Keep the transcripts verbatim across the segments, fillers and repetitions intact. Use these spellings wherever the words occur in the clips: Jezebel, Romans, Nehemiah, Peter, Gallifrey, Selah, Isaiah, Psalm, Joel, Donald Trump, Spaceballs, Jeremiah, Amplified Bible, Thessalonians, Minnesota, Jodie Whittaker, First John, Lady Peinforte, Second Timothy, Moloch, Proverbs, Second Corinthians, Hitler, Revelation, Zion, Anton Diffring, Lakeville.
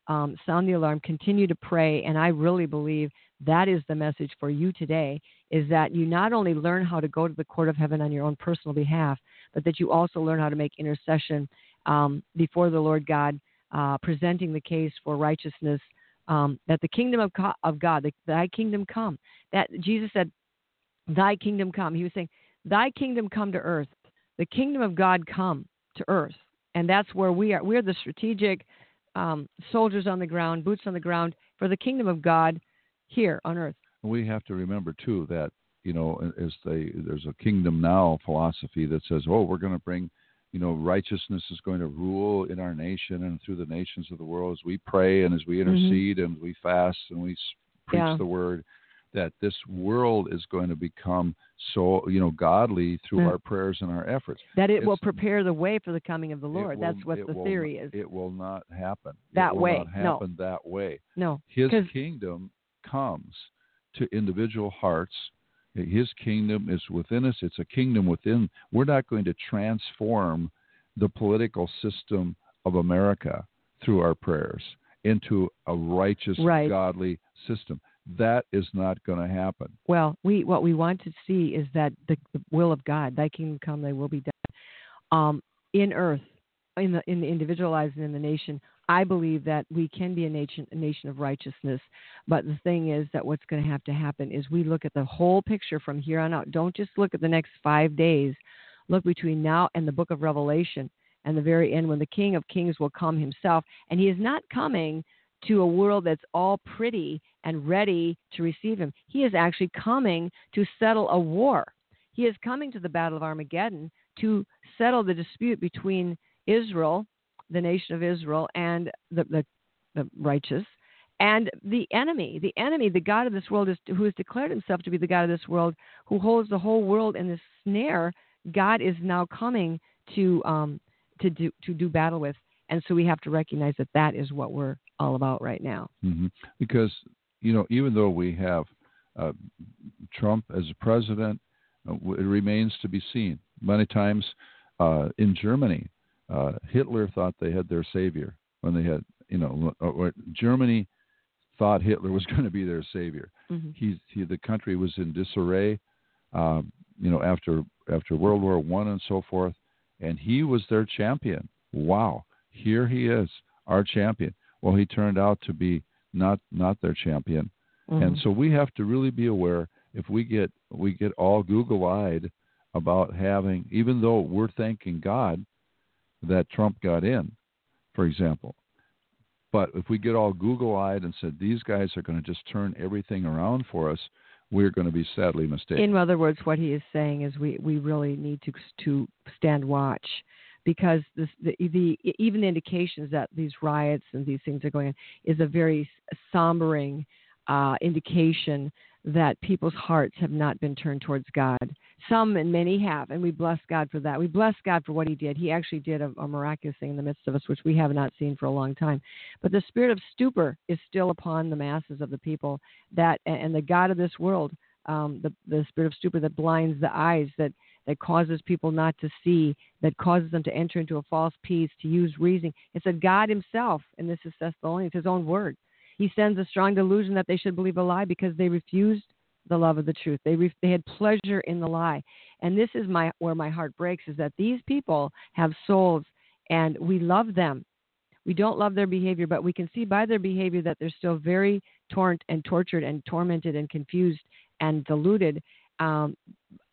um, sound the alarm, continue to pray. And I really believe that is the message for you today, is that you not only learn how to go to the court of heaven on your own personal behalf, but that you also learn how to make intercession um, before the Lord God, uh, presenting the case for righteousness, um, that the kingdom of, co- of God, the, thy kingdom come. That Jesus said, thy kingdom come. He was saying, thy kingdom come to earth. The kingdom of God come to earth. And that's where we are. We're the strategic um, soldiers on the ground, boots on the ground for the kingdom of God here on earth. We have to remember, too, that, you know, as they, there's a kingdom now philosophy that says, oh, we're going to bring, you know, righteousness is going to rule in our nation and through the nations of the world as we pray and as we intercede mm-hmm. and we fast and we preach yeah. the word, that this world is going to become so, you know, godly through yeah. our prayers and our efforts. That it it's, will prepare the way for the coming of the Lord. Will, That's what the will, theory is. It will not happen. That it will way. Not happen no. that way. No. His kingdom comes to individual hearts. His kingdom is within us. It's a kingdom within. We're not going to transform the political system of America through our prayers into a righteous, right. godly system. That is not going to happen. Well, we what we want to see is that the, the will of God, thy kingdom come, thy will be done, um, in earth, in the in the individual lives and in the nation, I believe that we can be a nation, a nation of righteousness, but the thing is that what's going to have to happen is we look at the whole picture from here on out. Don't just look at the next five days. Look between now and the book of Revelation and the very end when the King of Kings will come himself. And he is not coming to a world that's all pretty and ready to receive him. He is actually coming to settle a war. He is coming to the Battle of Armageddon to settle the dispute between Israel, the nation of Israel, and the, the, the righteous, and the enemy, the enemy, the God of this world, is, who has declared himself to be the God of this world, who holds the whole world in this snare. God is now coming to um, to do to do battle with, and so we have to recognize that that is what we're all about right now. Mm-hmm. Because you know, even though we have uh, Trump as a president, uh, it remains to be seen. Many times uh, in Germany. Uh, Hitler thought they had their savior when they had, you know, or Germany thought Hitler was going to be their savior. Mm-hmm. He, he, the country was in disarray, um, you know, after after World War One and so forth, and he was their champion. Wow, here he is, our champion. Well, he turned out to be not not their champion, mm-hmm. and so we have to really be aware. If we get we get all Google-eyed about having, even though we're thanking God that Trump got in, for example. But if we get all Google-eyed and said, these guys are going to just turn everything around for us, we're going to be sadly mistaken. In other words, what he is saying is we, we really need to to stand watch, because this, the, the even the indications that these riots and these things are going on is a very sombering uh, indication that people's hearts have not been turned towards God. Some and many have, and we bless God for that. We bless God for what he did. He actually did a, a miraculous thing in the midst of us, which we have not seen for a long time. But the spirit of stupor is still upon the masses of the people, that, and the God of this world, um, the, the spirit of stupor that blinds the eyes, that, that causes people not to see, that causes them to enter into a false peace, to use reasoning. It's a God himself, and this is Thessalonians, his own word. He sends a strong delusion that they should believe a lie because they refused the love of the truth. They re- they had pleasure in the lie. And this is my where my heart breaks, is that these people have souls, and we love them. We don't love their behavior, but we can see by their behavior that they're still very torn and tortured and tormented and confused and deluded, um,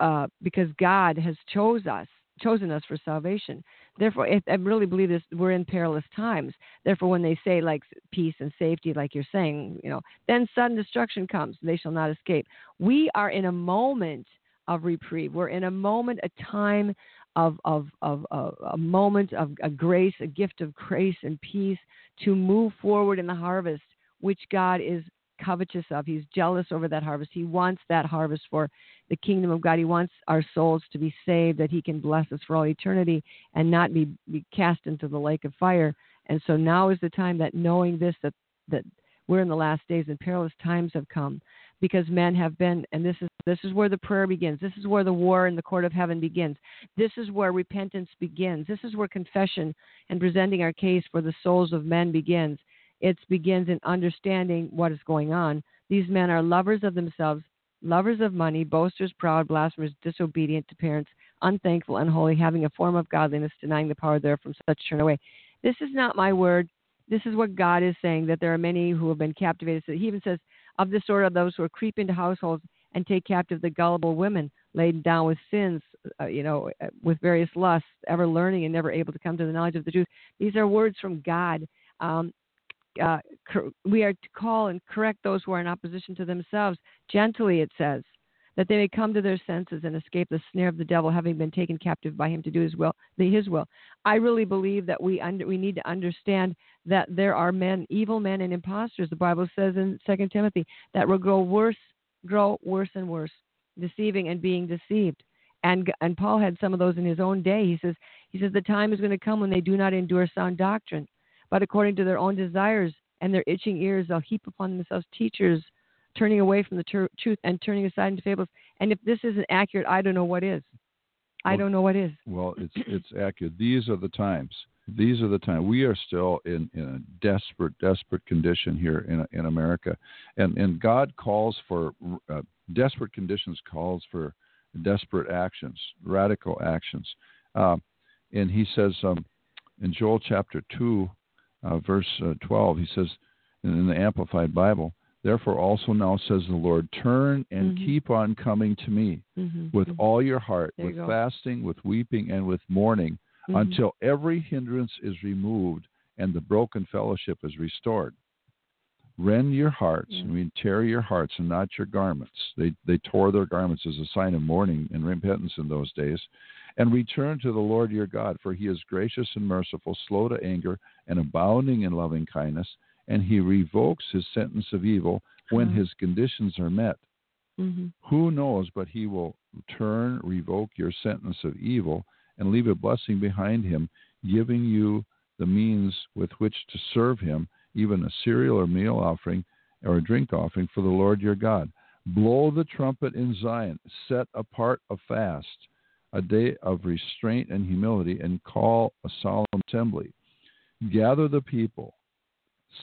uh, because God has chose us, chosen us for salvation. Therefore, I really believe this, we're in perilous times. Therefore, when they say like peace and safety, like you're saying, you know, then sudden destruction comes, they shall not escape. We are in a moment of reprieve. We're in a moment, a time of, of, of, of a moment of a grace, a gift of grace and peace to move forward in the harvest, which God is covetous of. He's jealous over that harvest. He wants that harvest for the kingdom of God. He wants our souls to be saved, that he can bless us for all eternity and not be, be cast into the lake of fire. And so now is the time that, knowing this, that, that we're in the last days and perilous times have come, because men have been, and this is, this is where the prayer begins. This is where the war in the court of heaven begins. This is where repentance begins. This is where confession and presenting our case for the souls of men begins. It begins in understanding what is going on. These men are lovers of themselves, lovers of money, boasters, proud, blasphemers, disobedient to parents, unthankful, unholy, having a form of godliness, denying the power therefrom, such turn away. This is not my word. This is what God is saying, that there are many who have been captivated. So he even says, of this order of those who are creep into households and take captive the gullible women, laden down with sins, uh, you know, with various lusts, ever learning and never able to come to the knowledge of the truth. These are words from God. Um, Uh, cor- we are to call and correct those who are in opposition to themselves, gently, it says, that they may come to their senses and escape the snare of the devil, having been taken captive by him to do his will. The, his will. I really believe that we under, we need to understand that there are men, evil men and imposters. The Bible says in Second Timothy that will grow worse, grow worse and worse, deceiving and being deceived. And and Paul had some of those in his own day. He says he says the time is going to come when they do not endure sound doctrine, but according to their own desires and their itching ears, they'll heap upon themselves teachers, turning away from the ter- truth and turning aside into fables. And if this isn't accurate, I don't know what is. I well, don't know what is. Well, it's it's accurate. These are the times. These are the times. We are still in, in a desperate, desperate condition here in in America, and and God calls for uh, desperate conditions, calls for desperate actions, radical actions, um, and He says um, in Joel chapter two. uh, verse uh, twelve, he says in the Amplified Bible, therefore also now says the Lord, turn and mm-hmm. keep on coming to me mm-hmm. with mm-hmm. all your heart, there with you fasting, with weeping, and with mourning, mm-hmm. until every hindrance is removed and the broken fellowship is restored. Rend your hearts, yeah. I mean, tear your hearts and not your garments. They they tore their garments as a sign of mourning and repentance in those days. And return to the Lord your God, for he is gracious and merciful, slow to anger, and abounding in loving kindness. And he revokes his sentence of evil when uh-huh. his conditions are met. Mm-hmm. Who knows, but he will turn, revoke your sentence of evil, and leave a blessing behind him, giving you the means with which to serve him, even a cereal or meal offering or a drink offering for the Lord your God. Blow the trumpet in Zion, set apart a fast, a day of restraint and humility, and call a solemn assembly. Gather the people,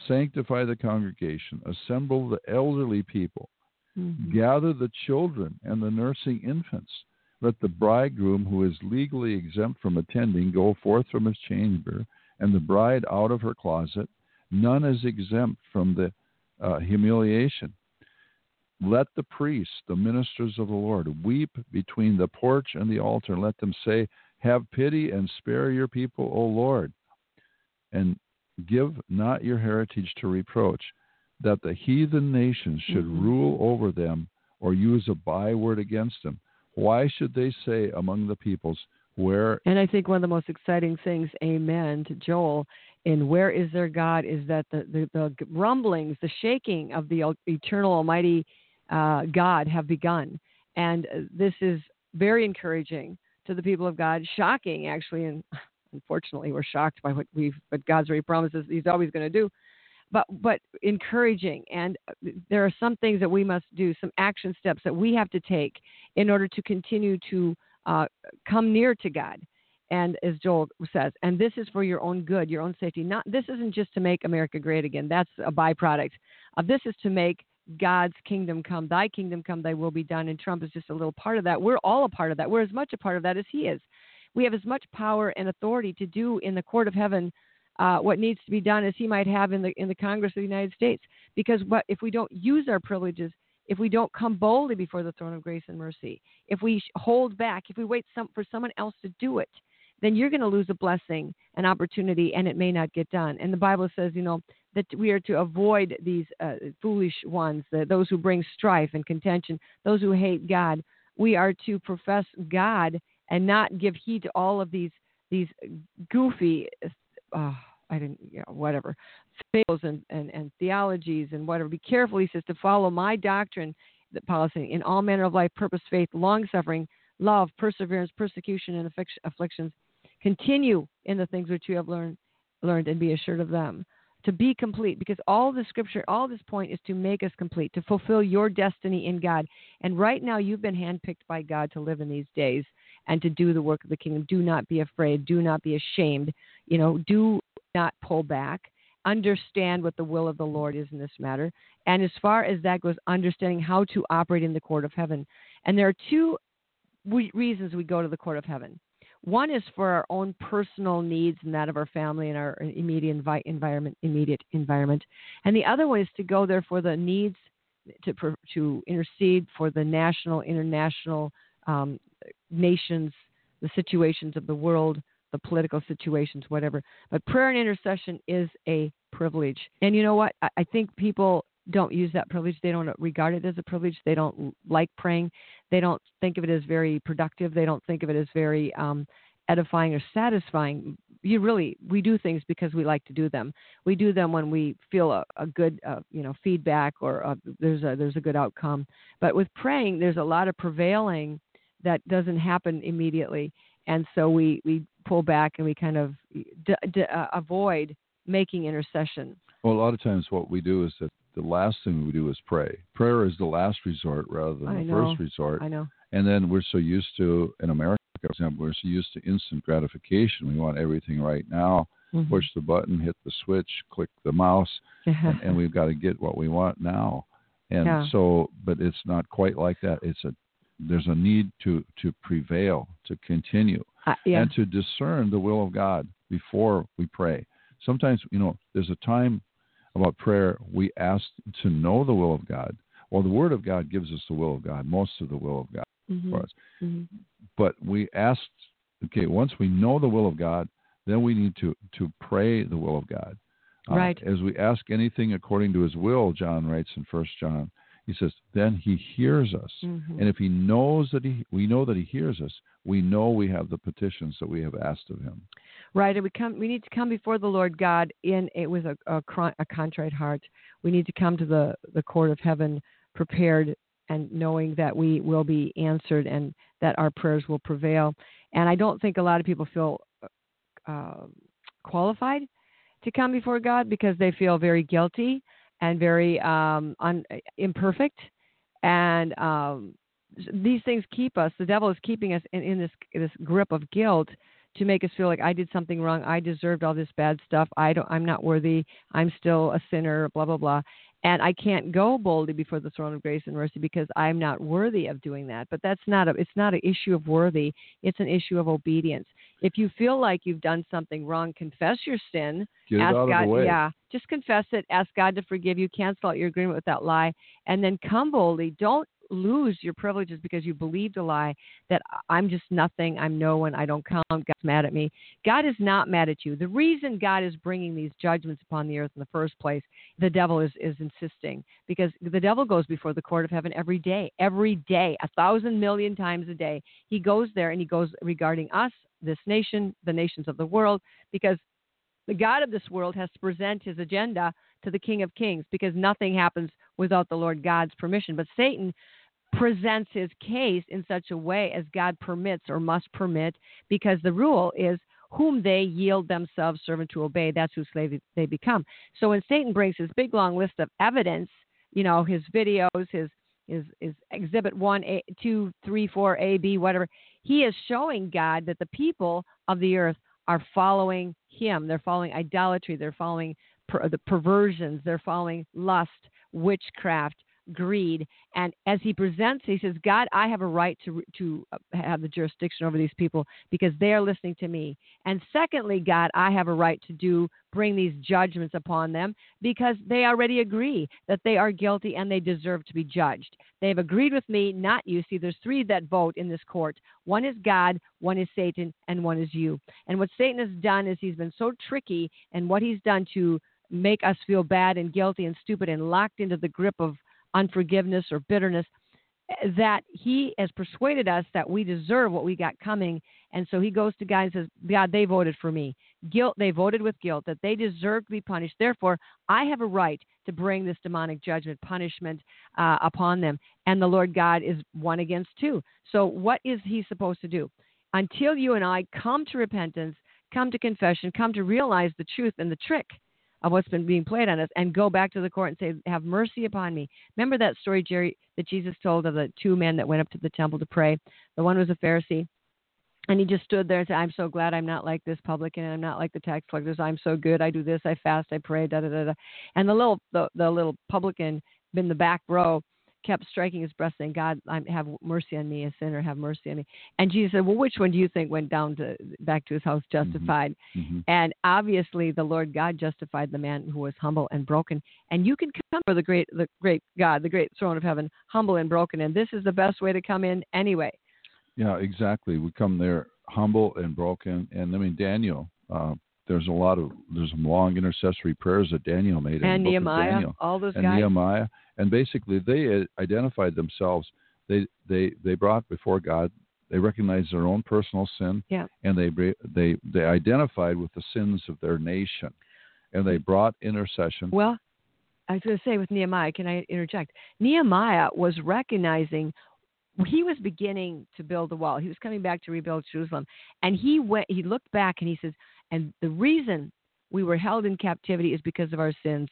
sanctify the congregation, assemble the elderly people, mm-hmm. gather the children and the nursing infants. Let the bridegroom who is legally exempt from attending go forth from his chamber, and the bride out of her closet. None is exempt from the uh, humiliation. Let the priests, the ministers of the Lord, weep between the porch and the altar. Let them say, have pity and spare your people, O Lord, and give not your heritage to reproach, that the heathen nations should mm-hmm. rule over them or use a byword against them. Why should they say among the peoples, where? And I think one of the most exciting things, amen, to Joel, in where is their God, is that the, the, the rumblings, the shaking of the eternal almighty uh, God have begun. And this is very encouraging to the people of God, shocking actually, and unfortunately we're shocked by what we've, but God's already promises he's always going to do, but, but encouraging. And there are some things that we must do, some action steps that we have to take in order to continue to uh, come near to God. And as Joel says, and this is for your own good, your own safety. Not this isn't just to make America great again. That's a byproduct. Uh, this is to make God's kingdom come, thy kingdom come, thy will be done. And Trump is just a little part of that. We're all a part of that. We're as much a part of that as he is. We have as much power and authority to do in the court of heaven uh, what needs to be done as he might have in the in the Congress of the United States. Because what if we don't use our privileges, if we don't come boldly before the throne of grace and mercy, if we hold back, if we wait some, for someone else to do it, then you're going to lose a blessing, an opportunity, and it may not get done. And the Bible says, you know, that we are to avoid these uh, foolish ones, the, those who bring strife and contention, those who hate God. We are to profess God and not give heed to all of these these goofy, uh, I didn't, you know, whatever, fables and, and, and theologies and whatever. Be careful, he says, to follow my doctrine, the policy in all manner of life, purpose, faith, long-suffering, love, perseverance, persecution, and afflictions. Continue in the things which you have learned, learned and be assured of them. To be complete, because all the scripture, all this point is to make us complete, to fulfill your destiny in God. And right now you've been handpicked by God to live in these days and to do the work of the kingdom. Do not be afraid. Do not be ashamed. You know, do not pull back. Understand what the will of the Lord is in this matter. And as far as that goes, understanding how to operate in the court of heaven. And there are two we, reasons we go to the court of heaven. One is for our own personal needs and that of our family and our immediate envi- environment, immediate environment. And the other one is to go there for the needs to to intercede for the national, international um, nations, the situations of the world, the political situations, whatever. But prayer and intercession is a privilege. And you know what? I, I think people don't use that privilege. They don't regard it as a privilege. They don't like praying. They don't think of it as very productive. They don't think of it as very um, edifying or satisfying. You really, we do things because we like to do them. We do them when we feel a, a good, uh, you know, feedback or a, there's a, there's a good outcome. But with praying, there's a lot of prevailing that doesn't happen immediately. And so we, we pull back and we kind of d- d- uh, avoid making intercession. Well, a lot of times what we do is that the last thing we do is pray. Prayer is the last resort rather than I the know, first resort. I know. And then we're so used to, in America, for example, we're so used to instant gratification. We want everything right now. Mm-hmm. Push the button, hit the switch, click the mouse, and, and we've got to get what we want now. And yeah. so, but it's not quite like that. It's a there's a need to, to prevail, to continue, uh, yeah. and to discern the will of God before we pray. Sometimes, you know, there's a time about prayer we ask to know the will of God. Well, the Word of God gives us the will of God, most of the will of God mm-hmm. for us. Mm-hmm. But we ask, okay, once we know the will of God, then we need to, to pray the will of God. Uh, right. As we ask anything according to His will, John writes in First John, he says, then He hears us. Mm-hmm. And if He knows that He, we know that He hears us, we know we have the petitions that we have asked of Him. Right, and we come. We need to come before the Lord God in it with a, a, a contrite heart. We need to come to the, the court of heaven prepared and knowing that we will be answered and that our prayers will prevail. And I don't think a lot of people feel uh, qualified to come before God because they feel very guilty and very um, un, imperfect. And um, these things keep us, the devil is keeping us in, in this this grip of guilt to make us feel like I did something wrong, I deserved all this bad stuff, I don't, I'm not worthy, I'm still a sinner, blah, blah, blah. And I can't go boldly before the throne of grace and mercy because I'm not worthy of doing that. But that's not a, it's not an issue of worthy. It's an issue of obedience. If you feel like you've done something wrong, confess your sin. Get ask it out God, of the way. Yeah, just confess it. Ask God to forgive you. Cancel out your agreement with that lie. And then come boldly. Don't lose your privileges because you believed a lie that I'm just nothing, I'm no one, I don't count, God's mad at me. God is not mad at you. The reason God is bringing these judgments upon the earth in the first place, the devil is, is insisting, because the devil goes before the court of heaven every day, every day, a thousand million times a day. He goes there and he goes regarding us, this nation, the nations of the world, because the God of this world has to present his agenda to the King of Kings, because nothing happens without the Lord God's permission. But Satan presents his case in such a way as God permits or must permit, because the rule is whom they yield themselves servant to obey, that's who slave they become. So when Satan brings his big long list of evidence, you know, his videos, his his, his exhibit one, a, two, three, four, A, B, whatever, he is showing God that the people of the earth are following him. They're following idolatry. They're following per, the perversions. They're following lust, witchcraft, greed. And as he presents, he says, God, I have a right to to have the jurisdiction over these people because they are listening to me. And secondly, God, I have a right to do bring these judgments upon them because they already agree that they are guilty and they deserve to be judged. They have agreed with me, not you. See, there's three that vote in this court. One is God, one is Satan, and one is you. And what Satan has done is he's been so tricky, and what he's done to make us feel bad and guilty and stupid and locked into the grip of unforgiveness or bitterness, that he has persuaded us that we deserve what we got coming. And so he goes to God and says, God, they voted for me. Guilt, they voted with guilt, that they deserve to be punished. Therefore, I have a right to bring this demonic judgment, punishment uh, upon them. And the Lord God is one against two. So what is he supposed to do? Until you and I come to repentance, come to confession, come to realize the truth and the trick of what's been being played on us, and go back to the court and say, have mercy upon me. Remember that story, Jerry, that Jesus told of the two men that went up to the temple to pray. The one was a Pharisee, and he just stood there and said, I'm so glad I'm not like this publican, I'm not like the tax collectors, I'm so good, I do this, I fast, I pray, da da da da. And the little the, the little publican in the back row kept striking his breast, saying, God, I'm, have mercy on me, a sinner, have mercy on me. And Jesus said, well, which one do you think went down to back to his house justified? Mm-hmm. And obviously the Lord God justified the man who was humble and broken. And you can come for the great, the great God, the great throne of heaven, humble and broken. And this is the best way to come in anyway. Yeah, exactly. We come there humble and broken. And I mean, Daniel, uh, there's a lot of, there's some long intercessory prayers that Daniel made. And Nehemiah, all those guys. And Nehemiah. And basically, they identified themselves. They they they brought before God. They recognized their own personal sin, yeah. and they they they identified with the sins of their nation, and they brought intercession. Well, I was going to say with Nehemiah. Can I interject? Nehemiah was recognizing he was beginning to build the wall. He was coming back to rebuild Jerusalem, and he went. He looked back and he says, "And the reason we were held in captivity is because of our sins.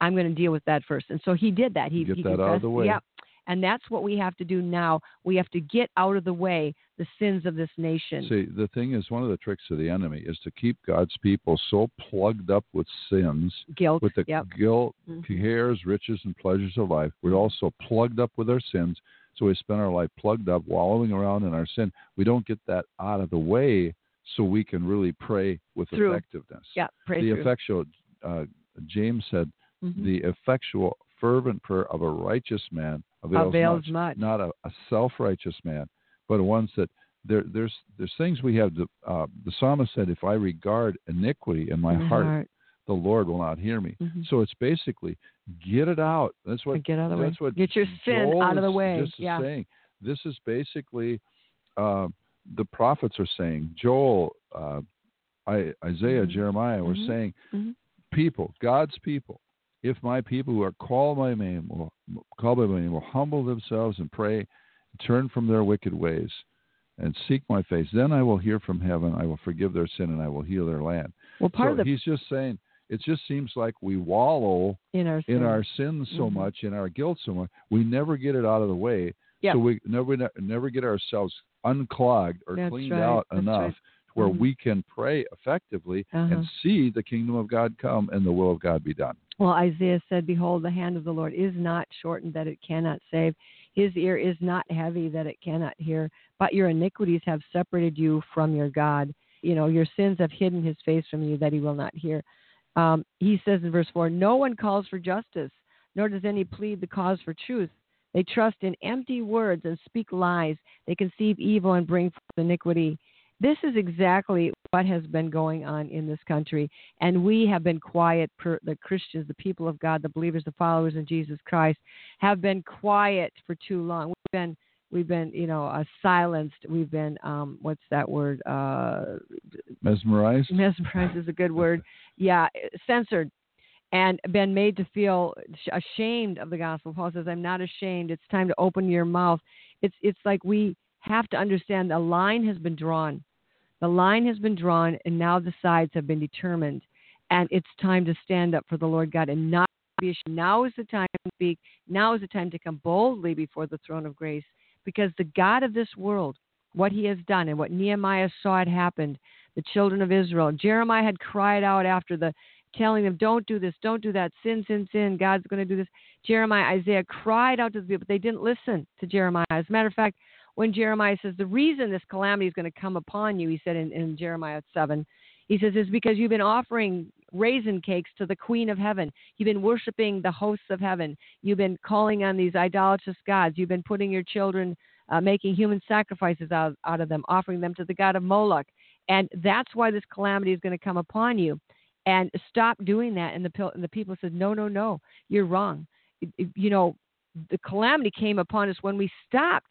I'm going to deal with that first." And so he did that. He, get he that confessed. Out of the way. Yeah. And that's what we have to do now. We have to get out of the way the sins of this nation. See, the thing is, one of the tricks of the enemy is to keep God's people so plugged up with sins, guilt, with the yep. guilt, mm-hmm. cares, riches, and pleasures of life. We're also plugged up with our sins, so we spend our life plugged up, wallowing around in our sin. We don't get that out of the way so we can really pray with through. effectiveness. Yeah, pray the through. effectual, uh, James said, mm-hmm. the effectual, fervent prayer of a righteous man avails, avails much. much. Not a, a self-righteous man, but ones that there, there's there's things we have. To, uh, the psalmist said, "If I regard iniquity in my, in my heart, heart, the Lord will not hear me." Mm-hmm. So it's basically get it out. That's what get out of the that's way. What get your sin Joel out of the way. Is, yeah. is saying. This is basically. Uh, The prophets are saying, Joel, uh, I, Isaiah, mm-hmm. Jeremiah were mm-hmm. saying, mm-hmm. people, God's people, if my people who are called by my name will, called by my name will humble themselves and pray, and turn from their wicked ways, and seek my face, then I will hear from heaven, I will forgive their sin, and I will heal their land. Well, part so of the... he's just saying, it just seems like we wallow in our sin, in our sin so mm-hmm. much, in our guilt so much, we never get it out of the way. Yeah. So we never never get ourselves unclogged or That's cleaned right. out That's enough right. where mm-hmm. we can pray effectively uh-huh. and see the kingdom of God come and the will of God be done. Well, Isaiah said, behold, the hand of the Lord is not shortened that it cannot save. His ear is not heavy that it cannot hear. But your iniquities have separated you from your God. You know, your sins have hidden his face from you that he will not hear. Um, he says in verse four, no one calls for justice, nor does any plead the cause for truth. They trust in empty words and speak lies. They conceive evil and bring forth iniquity. This is exactly what has been going on in this country. And we have been quiet, per the Christians, the people of God, the believers, the followers in Jesus Christ, have been quiet for too long. We've been, we've been you know, uh, silenced. We've been, um, what's that word? Uh, mesmerized. Mesmerized is a good word. Yeah, censored. And been made to feel ashamed of the gospel. Paul says, I'm not ashamed. It's time to open your mouth. It's it's like we have to understand the line has been drawn. The line has been drawn, and now the sides have been determined. And it's time to stand up for the Lord God and not be ashamed. Now is the time to speak. Now is the time to come boldly before the throne of grace. Because the God of this world, what he has done and what Nehemiah saw it happened, the children of Israel, Jeremiah had cried out after the telling them, don't do this, don't do that, sin, sin, sin, God's going to do this. Jeremiah, Isaiah cried out to the people, but they didn't listen to Jeremiah. As a matter of fact, when Jeremiah says, the reason this calamity is going to come upon you, he said in, in Jeremiah seven, he says, is because you've been offering raisin cakes to the Queen of Heaven. You've been worshiping the hosts of heaven. You've been calling on these idolatrous gods. You've been putting your children, uh, making human sacrifices out, out of them, offering them to the god of Moloch. And that's why this calamity is going to come upon you. And stop doing that. And the, and the people said, no, no, no, you're wrong. You know, the calamity came upon us when we stopped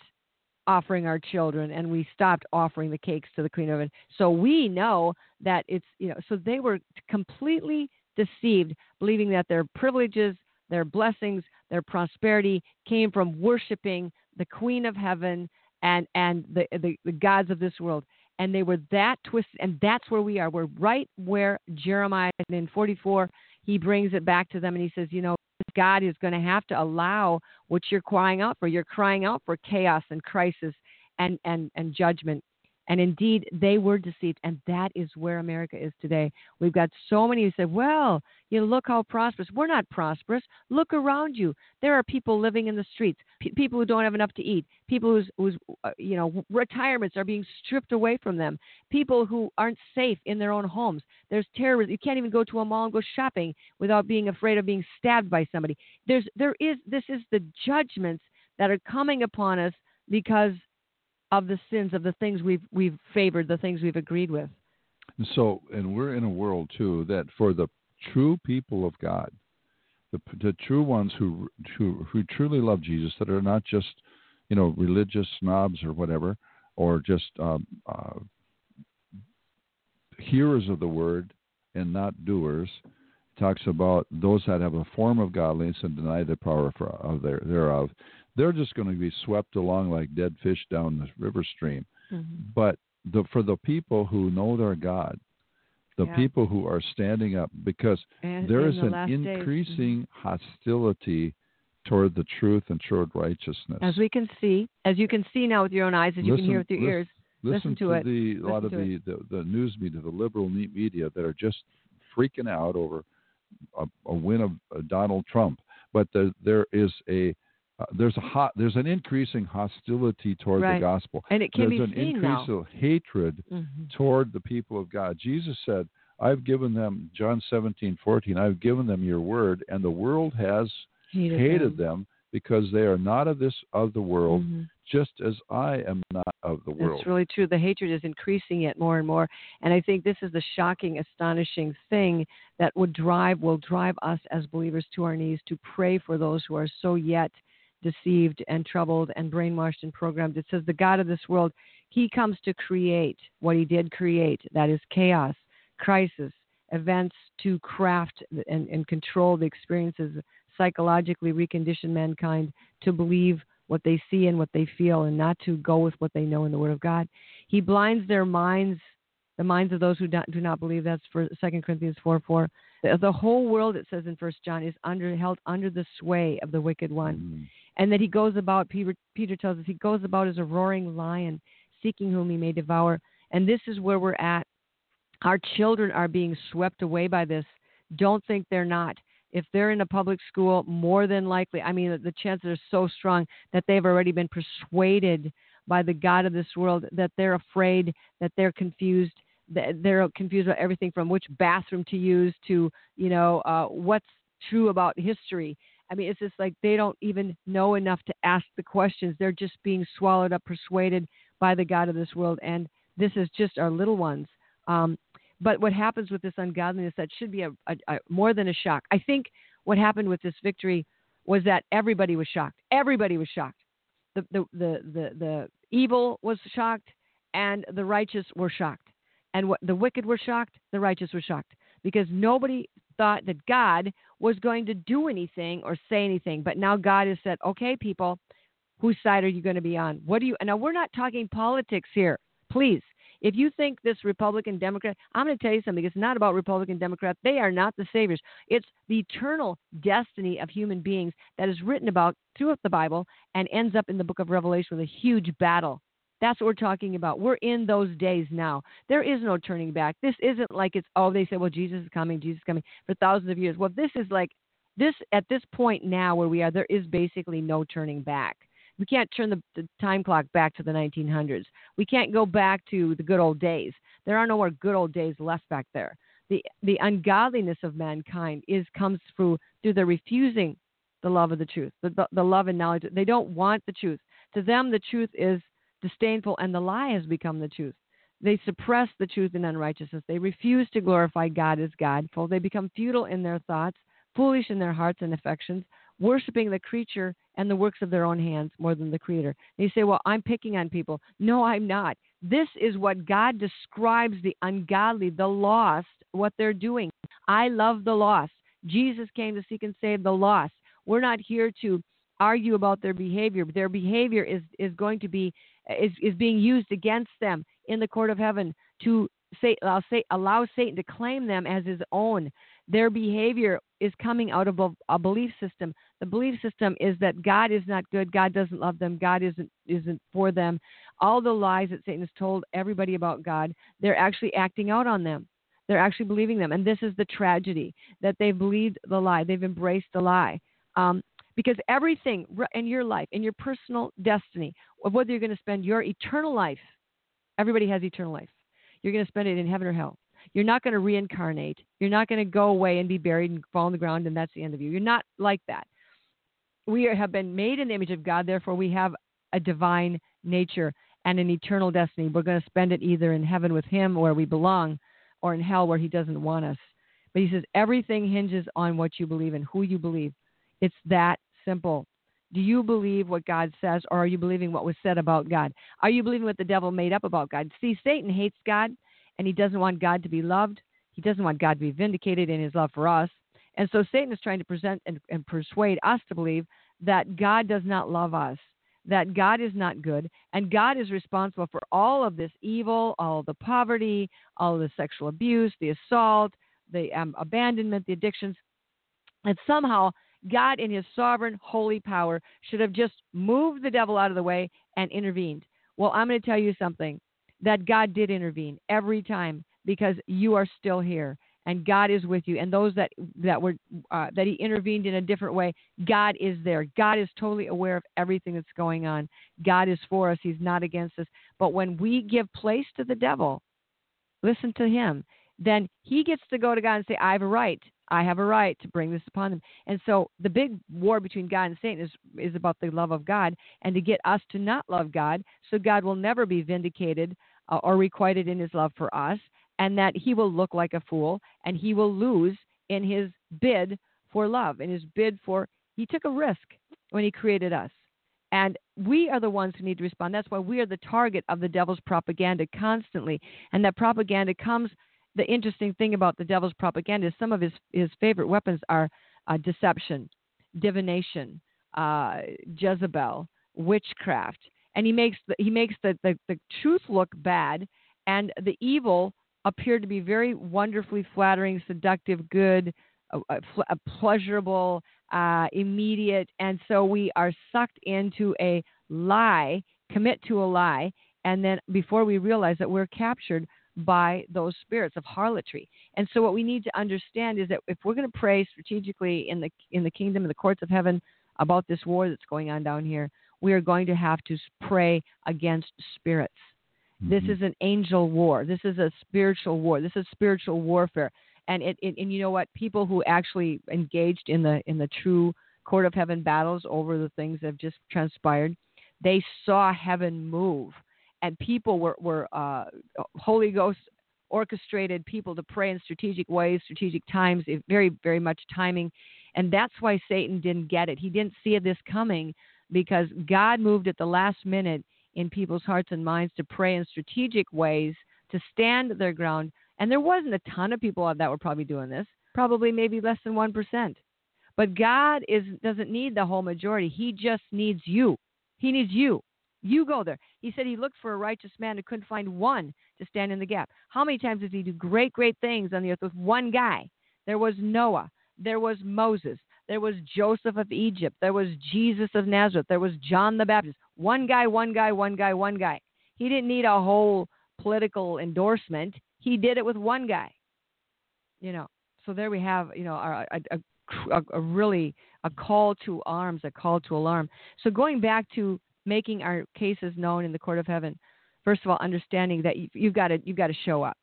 offering our children and we stopped offering the cakes to the Queen of Heaven. So we know that it's, you know, so they were completely deceived, believing that their privileges, their blessings, their prosperity came from worshiping the Queen of Heaven and, and the, the, the gods of this world. And they were that twisted, and that's where we are. We're right where Jeremiah, and in forty-four, he brings it back to them, and he says, you know, God is going to have to allow what you're crying out for. You're crying out for chaos and crisis and, and, and judgment. And indeed, they were deceived, and that is where America is today. We've got so many who say, well, you know, look how prosperous. We're not prosperous. Look around you. There are people living in the streets, pe- people who don't have enough to eat, people whose, who's, uh, you know, retirements are being stripped away from them, people who aren't safe in their own homes. There's terrorism. You can't even go to a mall and go shopping without being afraid of being stabbed by somebody. There's, there is, this is the judgments that are coming upon us because of the sins, of the things we've we've favored, the things we've agreed with. And so, and we're in a world, too, that for the true people of God, the the true ones who who, who truly love Jesus, that are not just, you know, religious snobs or whatever, or just um, uh, hearers of the word and not doers, talks about those that have a form of godliness and deny the power for, of their, thereof. They're just going to be swept along like dead fish down this river stream. Mm-hmm. But the, for the people who know their God, the yeah. people who are standing up, because and, there is an increasing days. hostility toward the truth and toward righteousness. As we can see, as you can see now with your own eyes, as listen, you can hear with your listen, ears, listen, listen to, to it. The, listen a lot of the, the, the news media, the liberal media that are just freaking out over a, a win of Donald Trump. But the, there is a Uh, there's a hot, there's an increasing hostility toward right. the gospel, and it can there's be seen now. There's an increase of hatred mm-hmm. toward the people of God. Jesus said, "I've given them," John seventeen fourteen. "I've given them your word, and the world has hated, hated them. them because they are not of this of the world, mm-hmm. just as I am not of the world." That's really true. The hatred is increasing yet more and more, and I think this is the shocking, astonishing thing that would drive will drive us as believers to our knees to pray for those who are so yet deceived and troubled and brainwashed and programmed. It says the God of this world, he comes to create what he did create. That is chaos, crisis, events to craft and, and control the experiences, psychologically recondition mankind to believe what they see and what they feel and not to go with what they know in the Word of God. He blinds their minds, the minds of those who do not believe. That's for Second Corinthians four four. The whole world, it says in First John, is under held under the sway of the wicked one. Mm-hmm. And that he goes about, Peter, Peter tells us, he goes about as a roaring lion, seeking whom he may devour. And this is where we're at. Our children are being swept away by this. Don't think they're not. If they're in a public school, more than likely, I mean, the chances are so strong that they've already been persuaded by the God of this world, that they're afraid, that they're confused, that they're confused about everything from which bathroom to use to, you know, uh, what's true about history. I mean, it's just like they don't even know enough to ask the questions. They're just being swallowed up, persuaded by the God of this world. And this is just our little ones. Um, But what happens with this ungodliness, that should be a, a, a more than a shock. I think what happened with this victory was that everybody was shocked. Everybody was shocked. The, the, the, the, the evil was shocked, and the righteous were shocked. And what, the wicked were shocked, the righteous were shocked. Because nobody thought that God was going to do anything or say anything. But now God has said, okay, people, whose side are you going to be on? What do you? Now, we're not talking politics here, please. If you think this Republican, Democrat, I'm going to tell you something. It's not about Republican, Democrat. They are not the saviors. It's the eternal destiny of human beings that is written about throughout the Bible and ends up in the book of Revelation with a huge battle. That's what we're talking about. We're in those days now. There is no turning back. This isn't like it's, oh, they say, well, Jesus is coming, Jesus is coming for thousands of years. Well, this is like this at this point now where we are, there is basically no turning back. We can't turn the, the time clock back to the nineteen hundreds. We can't go back to the good old days. There are no more good old days left back there. The the ungodliness of mankind is comes through through their refusing the love of the truth, the, the, the love and knowledge. They don't want the truth. To them, the truth is disdainful, and the lie has become the truth. They suppress the truth in unrighteousness. They refuse to glorify God as God. They become futile in their thoughts, foolish in their hearts and affections, worshiping the creature and the works of their own hands more than the creator. And you say, well, I'm picking on people. No, I'm not. This is what God describes the ungodly, the lost, what they're doing. I love the lost. Jesus came to seek and save the lost. We're not here to argue about their behavior. Their behavior is, is going to be, is, is being used against them in the court of heaven to say, allow, say, allow Satan to claim them as his own. Their behavior is coming out of a belief system. The belief system is that God is not good. God doesn't love them. God isn't isn't for them. All the lies that Satan has told everybody about God, they're actually acting out on them. They're actually believing them. And this is the tragedy, that they've believed the lie. They've embraced the lie. Um, because everything in your life, in your personal destiny, whether you're going to spend your eternal life, everybody has eternal life. You're going to spend it in heaven or hell. You're not going to reincarnate. You're not going to go away and be buried and fall on the ground, and that's the end of you. You're not like that. We are, have been made in the image of God. Therefore, we have a divine nature and an eternal destiny. We're going to spend it either in heaven with him where we belong or in hell where he doesn't want us. But he says everything hinges on what you believe and who you believe. It's that simple. Do you believe what God says, or are you believing what was said about God? Are you believing what the devil made up about God? See, Satan hates God. And he doesn't want God to be loved. He doesn't want God to be vindicated in his love for us. And so Satan is trying to present and, and persuade us to believe that God does not love us, that God is not good, and God is responsible for all of this evil, all of the poverty, all of the sexual abuse, the assault, the um, abandonment, the addictions. And somehow God in his sovereign, holy power should have just moved the devil out of the way and intervened. Well, I'm going to tell you something. That God did intervene every time, because you are still here and God is with you. And those that that were uh, that he intervened in a different way, God is there. God is totally aware of everything that's going on. God is for us. He's not against us. But when we give place to the devil, listen to him, then he gets to go to God and say, I have a right. I have a right to bring this upon them. And so the big war between God and Satan is, is about the love of God, and to get us to not love God, so God will never be vindicated uh, or requited in his love for us, and that he will look like a fool, and he will lose in his bid for love, in his bid for, he took a risk when he created us. And we are the ones who need to respond. That's why we are the target of the devil's propaganda constantly. And that propaganda comes, the interesting thing about the devil's propaganda is some of his, his favorite weapons are uh, deception, divination, uh, Jezebel, witchcraft. And he makes the, he makes the, the, the truth look bad, and the evil appear to be very wonderfully flattering, seductive, good, uh, fl- uh, pleasurable, uh, immediate. And so we are sucked into a lie, commit to a lie, and then before we realize that we're captured by those spirits of harlotry. And so what we need to understand is that if we're going to pray strategically in the in the kingdom, in the courts of heaven, about this war that's going on down here, we are going to have to pray against spirits. Mm-hmm. This is an angel war. This is a spiritual war. This is spiritual warfare. And it, it and you know what? People who actually engaged in the in the true court of heaven battles over the things that have just transpired, they saw heaven move. And people were, were uh, Holy Ghost orchestrated people to pray in strategic ways, strategic times, very, very much timing. And that's why Satan didn't get it. He didn't see this coming, because God moved at the last minute in people's hearts and minds to pray in strategic ways, to stand their ground. And there wasn't a ton of people that were probably doing this, probably maybe less than one percent. But God is doesn't need the whole majority. He just needs you. He needs you. You go there. He said he looked for a righteous man and couldn't find one to stand in the gap. How many times did he do great, great things on the earth with one guy? There was Noah. There was Moses. There was Joseph of Egypt. There was Jesus of Nazareth. There was John the Baptist. One guy, one guy, one guy, one guy. He didn't need a whole political endorsement. He did it with one guy. You know, so there we have, you know, our, a, a A, a really a call to arms, a call to alarm. So going back to making our cases known in the court of heaven, first of all, understanding that you, you've got to you've got to show up.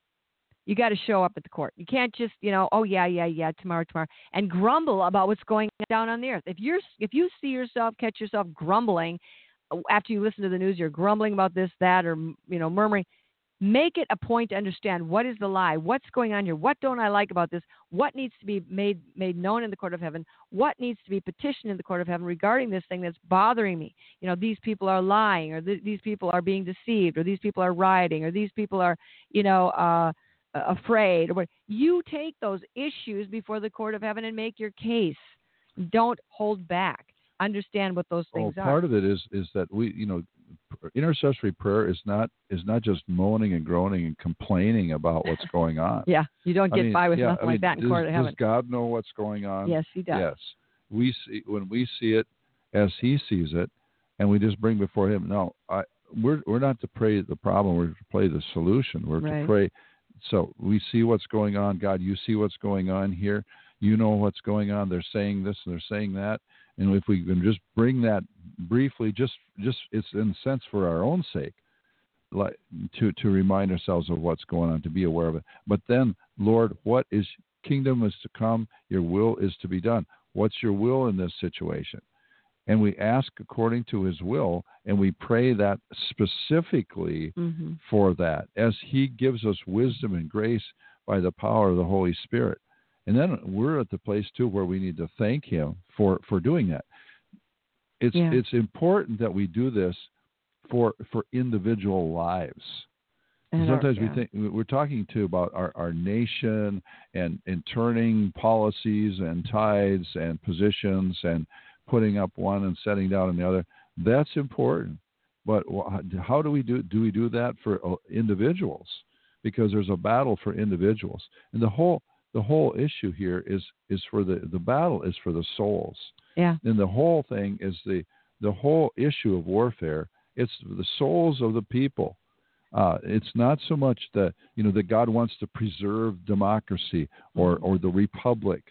You got to show up at the court. You can't just you know oh yeah yeah yeah tomorrow tomorrow and grumble about what's going down on the earth. If you're if you see yourself catch yourself grumbling after you listen to the news, you're grumbling about this that or you know murmuring. Make it a point to understand what is the lie, what's going on here, what don't I like about this, what needs to be made made known in the court of heaven, what needs to be petitioned in the court of heaven regarding this thing that's bothering me. You know, these people are lying, or th- these people are being deceived, or these people are rioting, or these people are, you know, uh, afraid. Or what. You take those issues before the court of heaven and make your case. Don't hold back. Understand what those things oh, are. Part of it is is that we, you know, intercessory prayer is not is not just moaning and groaning and complaining about what's going on. Yeah, you don't get I mean, by with yeah, nothing I mean, like that in does, court of heaven. Does God know what's going on? Yes, he does. Yes, we see when we see it as he sees it, and we just bring before him. No, I, we're we're not to pray the problem. We're to pray the solution. We're right. to pray. So we see what's going on. God, you see what's going on here. You know what's going on. They're saying this and they're saying that. And if we can just bring that briefly, just just it's in a sense for our own sake, like to, to remind ourselves of what's going on, to be aware of it. But then, Lord, what is kingdom is to come, your will is to be done. What's your will in this situation? And we ask according to his will, and we pray that specifically mm-hmm. for that, as he gives us wisdom and grace by the power of the Holy Spirit. And then we're at the place, too, where we need to thank him for, for doing that. It's yeah. it's important that we do this for for individual lives. And sometimes our, yeah. we think, we're talking, too, about our, our nation and, and turning policies and tides and positions and putting up one and setting down on the other. That's important. But how do we do do we do that for individuals? Because there's a battle for individuals. And the whole... The whole issue here is, is for the, the battle is for the souls. Yeah. And the whole thing is the the whole issue of warfare. It's the souls of the people. Uh, it's not so much that, you know, that God wants to preserve democracy or, or the republic.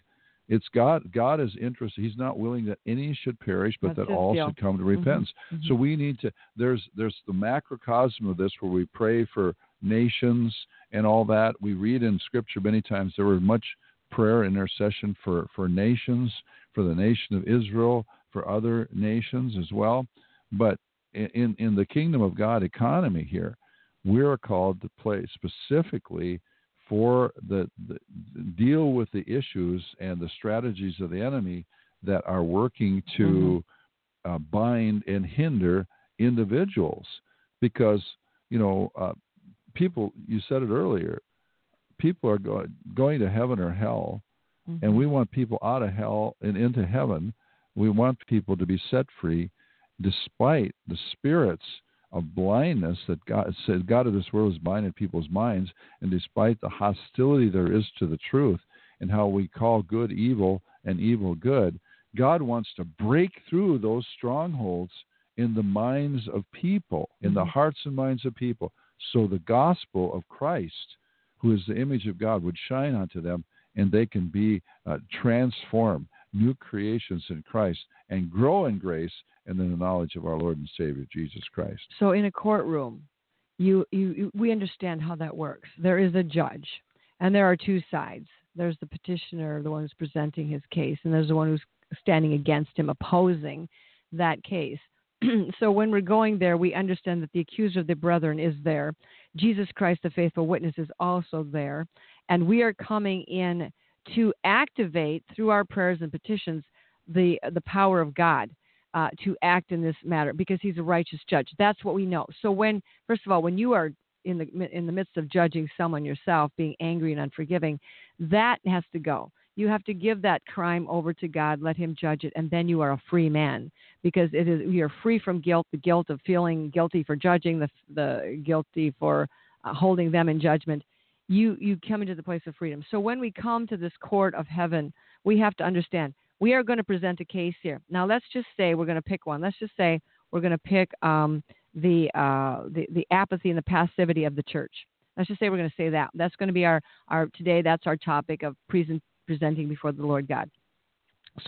It's God. God is interested. He's not willing that any should perish, but That's that all deal. should come to repentance. Mm-hmm. Mm-hmm. So we need to. There's there's the macrocosm of this where we pray for nations and all that. We read in Scripture many times there were much prayer intercession for for nations, for the nation of Israel, for other nations as well. But in in the kingdom of God economy here, we are called to play specifically for the, the deal with the issues and the strategies of the enemy that are working to mm-hmm. uh, bind and hinder individuals, because you know uh, people. You said it earlier. People are go- going to heaven or hell, mm-hmm. and we want people out of hell and into heaven. We want people to be set free, despite the spirits of blindness that God said, God of this world has blinded people's minds, and despite the hostility there is to the truth and how we call good evil and evil good, God wants to break through those strongholds in the minds of people, in mm-hmm. the hearts and minds of people, so the gospel of Christ, who is the image of God, would shine onto them, and they can be uh, transformed, new creations in Christ, and grow in grace and in the knowledge of our Lord and Savior, Jesus Christ. So in a courtroom, you, you, you we understand how that works. There is a judge, and there are two sides. There's the petitioner, the one who's presenting his case, and there's the one who's standing against him, opposing that case. So when we're going there, we understand that the accuser of the brethren is there. Jesus Christ, the faithful witness, is also there. And we are coming in to activate, through our prayers and petitions, the the power of God uh, to act in this matter, because he's a righteous judge. That's what we know. So when, first of all, when you are in the in the midst of judging someone yourself, being angry and unforgiving, that has to go. You have to give that crime over to God, let him judge it, and then you are a free man, because it is you're free from guilt, the guilt of feeling guilty for judging, the the guilty for uh, holding them in judgment. You you come into the place of freedom. So when we come to this court of heaven, we have to understand we are going to present a case here. Now let's just say we're going to pick one. Let's just say we're going to pick um, the, uh, the the apathy and the passivity of the church. Let's just say we're going to say that. That's going to be our, our today. That's our topic of present, presenting before the Lord God.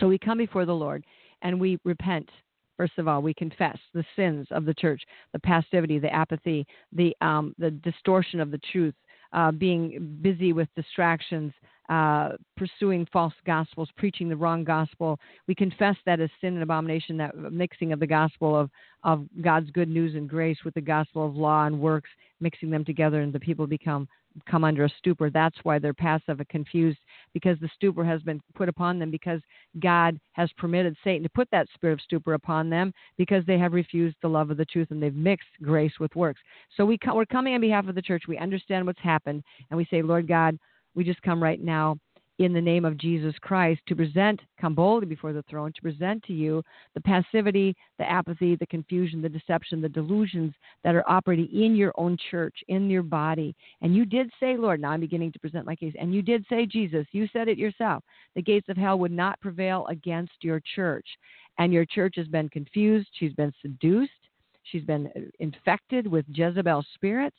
So we come before the Lord and we repent. First of all, we confess the sins of the church, the passivity, the apathy, the um, the distortion of the truth. Uh, being busy with distractions, uh, pursuing false gospels, preaching the wrong gospel. We confess that as sin and abomination, that mixing of the gospel of, of God's good news and grace with the gospel of law and works, mixing them together, and the people become come under a stupor. That's why they're passive and confused, because the stupor has been put upon them, because God has permitted Satan to put that spirit of stupor upon them, because they have refused the love of the truth and they've mixed grace with works. So we co- we're coming on behalf of the church. We understand what's happened, and we say, Lord God, we just come right now in the name of Jesus Christ to present, come boldly before the throne, to present to you the passivity, the apathy, the confusion, the deception, the delusions that are operating in your own church, in your body. And you did say, Lord, now I'm beginning to present my case. And you did say, Jesus, you said it yourself, the gates of hell would not prevail against your church. And your church has been confused. She's been seduced. She's been infected with Jezebel spirits.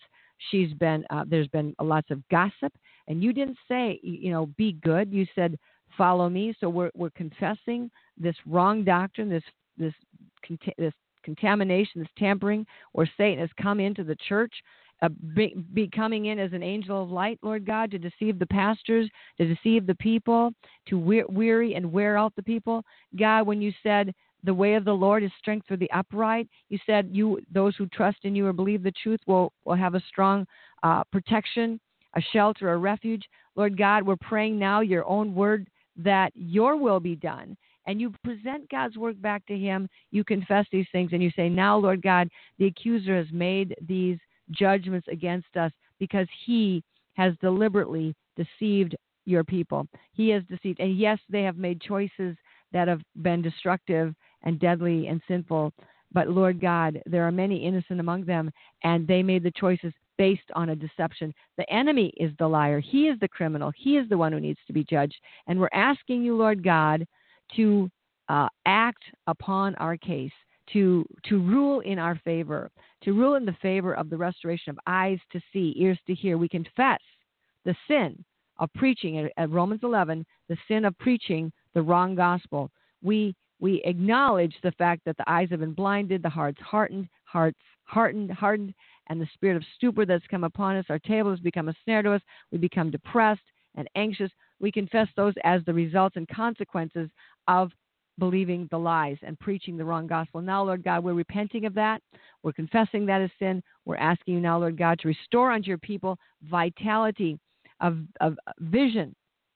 She's been, uh, there's been lots of gossip, and you didn't say, you know, be good. You said, follow me. So we're, we're confessing this wrong doctrine, this, this, this contamination, this tampering where Satan has come into the church, uh, be, be coming in as an angel of light, Lord God, to deceive the pastors, to deceive the people, to we- weary and wear out the people. God, when you said, the way of the Lord is strength for the upright. You said you those who trust in you or believe the truth will, will have a strong uh, protection, a shelter, a refuge. Lord God, we're praying now your own word that your will be done. And you present God's work back to him. You confess these things and you say, now, Lord God, the accuser has made these judgments against us because he has deliberately deceived your people. He has deceived. And yes, they have made choices that have been destructive and deadly and sinful. But Lord God, there are many innocent among them, and they made the choices based on a deception. The enemy is the liar. He is the criminal. He is the one who needs to be judged. And we're asking you, Lord God, to uh, act upon our case, to to rule in our favor, to rule in the favor of the restoration of eyes to see, ears to hear. We confess the sin of preaching, at Romans eleven, the sin of preaching the wrong gospel. We we acknowledge the fact that the eyes have been blinded, the hearts hardened, hearts hardened, hardened, and the spirit of stupor that's come upon us. Our table has become a snare to us. We become depressed and anxious. We confess those as the results and consequences of believing the lies and preaching the wrong gospel. Now, Lord God, we're repenting of that. We're confessing that as sin. We're asking you now, Lord God, to restore unto your people vitality of, of vision,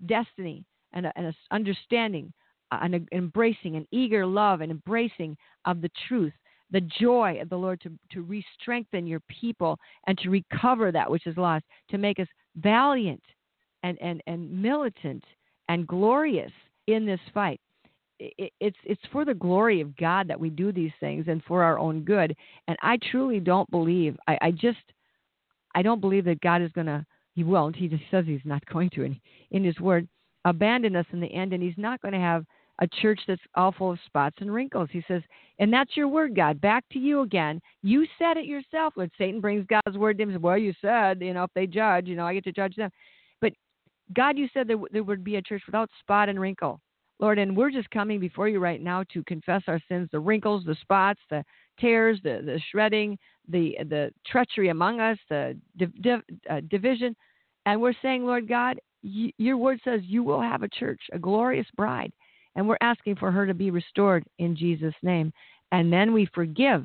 destiny, and, and understanding, an embracing, an eager love and embracing of the truth, the joy of the Lord, to, to re-strengthen your people and to recover that which is lost, to make us valiant and, and, and militant and glorious in this fight. It's it's for the glory of God that we do these things and for our own good. And I truly don't believe, I, I just, I don't believe that God is going to, he won't, he just says he's not going to, in, in his word, abandon us in the end. And he's not going to have a church that's all full of spots and wrinkles. He says, and that's your word, God, back to you again. You said it yourself. When Satan brings God's word to him, well, you said, you know, if they judge, you know, I get to judge them. But God, you said there, there would be a church without spot and wrinkle. Lord, and we're just coming before you right now to confess our sins, the wrinkles, the spots, the tears, the, the shredding, the the treachery among us, the div, div, uh, division. And we're saying, Lord God, y- your word says you will have a church, a glorious bride. And we're asking for her to be restored in Jesus' name. And then we forgive.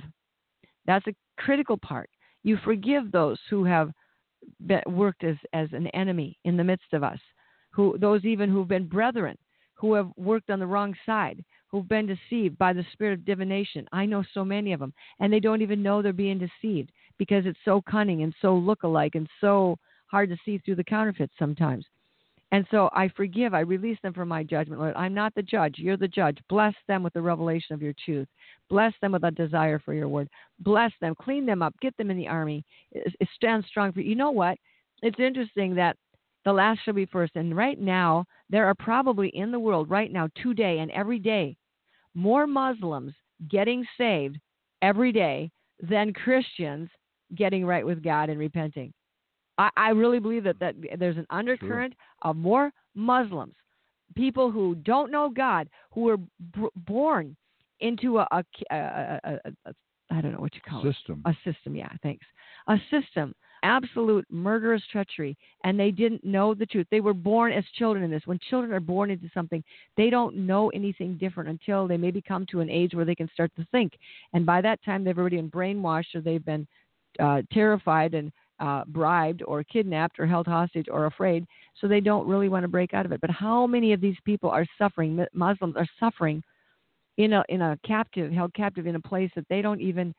That's a critical part. You forgive those who have been, worked as, as an enemy in the midst of us, who those even who've been brethren, who have worked on the wrong side, who've been deceived by the spirit of divination. I know so many of them, and they don't even know they're being deceived because it's so cunning and so look-alike and so hard to see through the counterfeits sometimes. And so I forgive. I release them from my judgment, Lord. I'm not the judge. You're the judge. Bless them with the revelation of your truth. Bless them with a desire for your word. Bless them. Clean them up. Get them in the army. Stand strong for you. You know what? It's interesting that the last shall be first. And right now, there are probably in the world right now, today and every day, more Muslims getting saved every day than Christians getting right with God and repenting. I, I really believe that, that there's an undercurrent sure. of more Muslims, people who don't know God, who were b- born into a, a, a, a, a, a, I don't know what you call system. it. A system. Yeah, thanks. A system. Absolute murderous treachery, and they didn't know the truth. They were born as children in this. When children are born into something, they don't know anything different until they maybe come to an age where they can start to think. And by that time, they've already been brainwashed, or they've been uh, terrified and uh, bribed or kidnapped or held hostage or afraid, so they don't really want to break out of it. But how many of these people are suffering, Muslims are suffering in a in a captive, held captive in a place that they don't even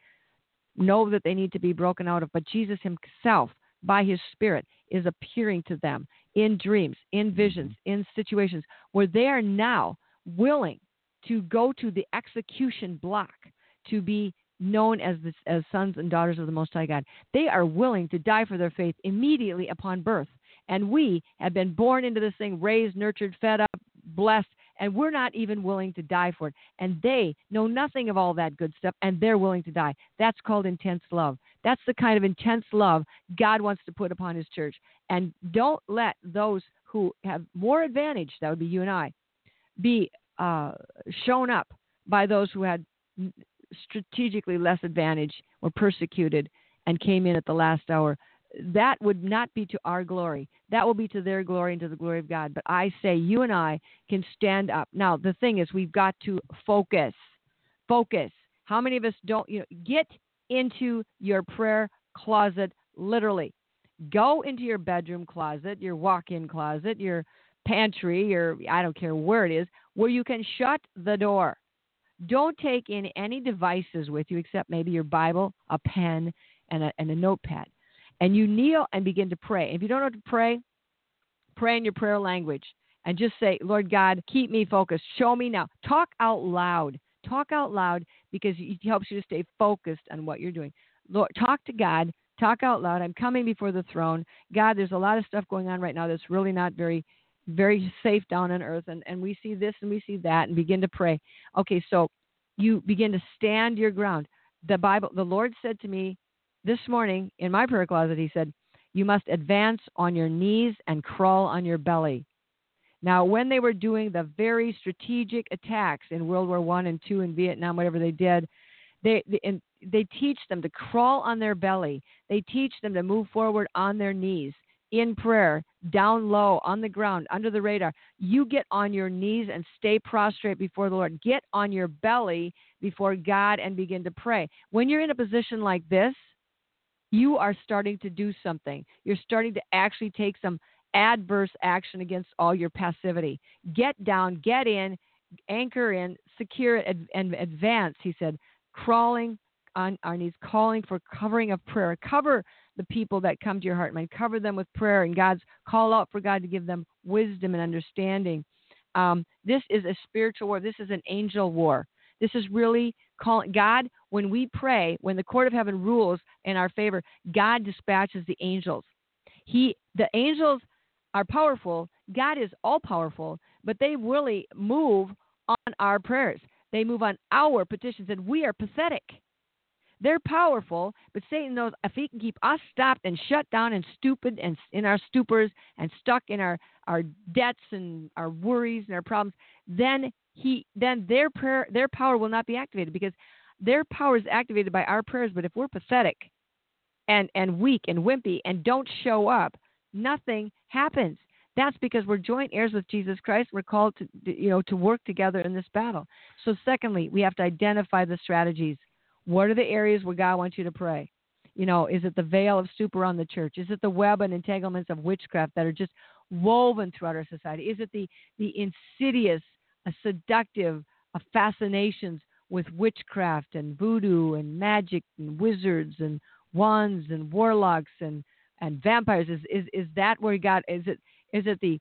know that they need to be broken out of, but Jesus himself, by his spirit, is appearing to them in dreams, in visions, in situations where they are now willing to go to the execution block to be known as the, as sons and daughters of the Most High God. They are willing to die for their faith immediately upon birth. And we have been born into this thing, raised, nurtured, fed up, blessed, and we're not even willing to die for it. And they know nothing of all that good stuff, and they're willing to die. That's called intense love. That's the kind of intense love God wants to put upon his church. And don't let those who have more advantage, that would be you and I, be uh, shown up by those who had strategically less advantage, were persecuted, and came in at the last hour. That would not be to our glory. That will be to their glory and to the glory of God. But I say you and I can stand up. Now, the thing is, we've got to focus. Focus. How many of us don't, you know, get into your prayer closet, literally. Go into your bedroom closet, your walk-in closet, your pantry, your, I don't care where it is, where you can shut the door. Don't take in any devices with you except maybe your Bible, a pen, and a, and a notepad. And you kneel and begin to pray. If you don't know what to pray, pray in your prayer language and just say, Lord God, keep me focused. Show me now. Talk out loud. Talk out loud because it helps you to stay focused on what you're doing. Lord, talk to God. Talk out loud. I'm coming before the throne. God, there's a lot of stuff going on right now that's really not very, very safe down on earth. And, and we see this and we see that, and begin to pray. Okay, so you begin to stand your ground. The Bible, the Lord said to me this morning in my prayer closet, he said, you must advance on your knees and crawl on your belly. Now, when they were doing the very strategic attacks in World War One and Two and Vietnam, whatever they did, they and they teach them to crawl on their belly. They teach them to move forward on their knees in prayer, down low, on the ground, under the radar. You get on your knees and stay prostrate before the Lord. Get on your belly before God and begin to pray. When you're in a position like this, you are starting to do something. You're starting to actually take some adverse action against all your passivity. Get down, get in, anchor in, secure it, and, and advance, he said, crawling on our knees, calling for covering of prayer. Cover the people that come to your heart and mind. Cover them with prayer and God's call out for God to give them wisdom and understanding. Um, this is a spiritual war. This is an angel war. This is really calling God. When we pray, when the court of heaven rules in our favor, God dispatches the angels. He, the angels are powerful. God is all powerful, but they really move on our prayers. They move on our petitions, and we are pathetic. They're powerful, but Satan knows if he can keep us stopped and shut down and stupid and in our stupors and stuck in our, our debts and our worries and our problems, then he then their prayer their power will not be activated, because their power is activated by our prayers. But if we're pathetic and, and weak and wimpy and don't show up, nothing happens. That's because we're joint heirs with Jesus Christ. We're called to, you know, to work together in this battle. So secondly, we have to identify the strategies. What are the areas where God wants you to pray? You know, is it the veil of stupor on the church? Is it the web and entanglements of witchcraft that are just woven throughout our society? Is it the, the insidious, uh, seductive uh, fascinations with witchcraft and voodoo and magic and wizards and wands and warlocks and and vampires? Is, is is that where God, is it, is it the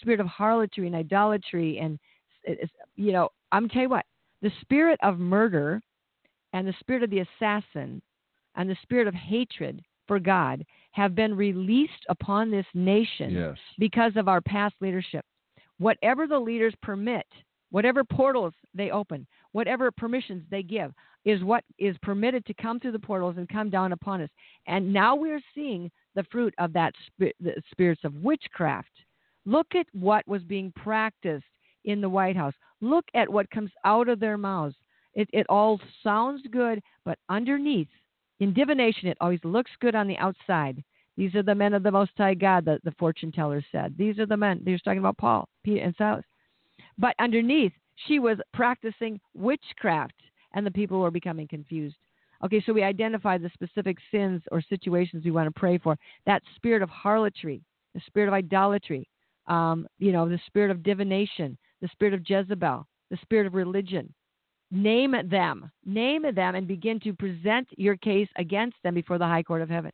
spirit of harlotry and idolatry? And, you know, I'm tell you what, the spirit of murder and the spirit of the assassin and the spirit of hatred for God have been released upon this nation. Yes. Because of our past leadership. Whatever the leaders permit, whatever portals they open, whatever permissions they give is what is permitted to come through the portals and come down upon us. And now we're seeing the fruit of that sp- the spirits of witchcraft. Look at what was being practiced in the White House. Look at what comes out of their mouths. It, it all sounds good, but underneath, in divination, it always looks good on the outside. These are the men of the Most High God, the, the fortune teller said. These are the men. They were talking about Paul, Peter, and Silas. But underneath, she was practicing witchcraft, and the people were becoming confused. Okay, so we identify the specific sins or situations we want to pray for. That spirit of harlotry, the spirit of idolatry, um, you know, the spirit of divination, the spirit of Jezebel, the spirit of religion. Name them. Name them and begin to present your case against them before the high court of heaven.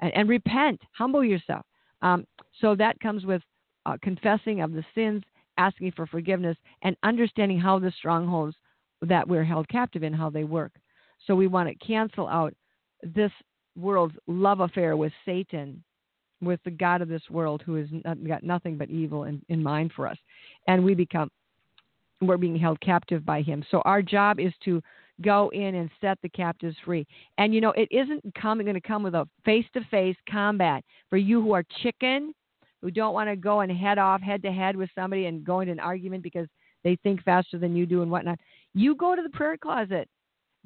And, and repent. Humble yourself. Um, so that comes with uh, confessing of the sins, asking for forgiveness, and understanding how the strongholds that we're held captive in, how they work. So we want to cancel out this world's love affair with Satan, with the God of this world, who has got nothing but evil in, in mind for us. And we become, we're being held captive by him. So our job is to go in and set the captives free. And, you know, it isn't coming, going to come with a face-to-face combat for you who are chicken, who don't want to go and head off head-to-head with somebody and go into an argument because they think faster than you do and whatnot. You go to the prayer closet.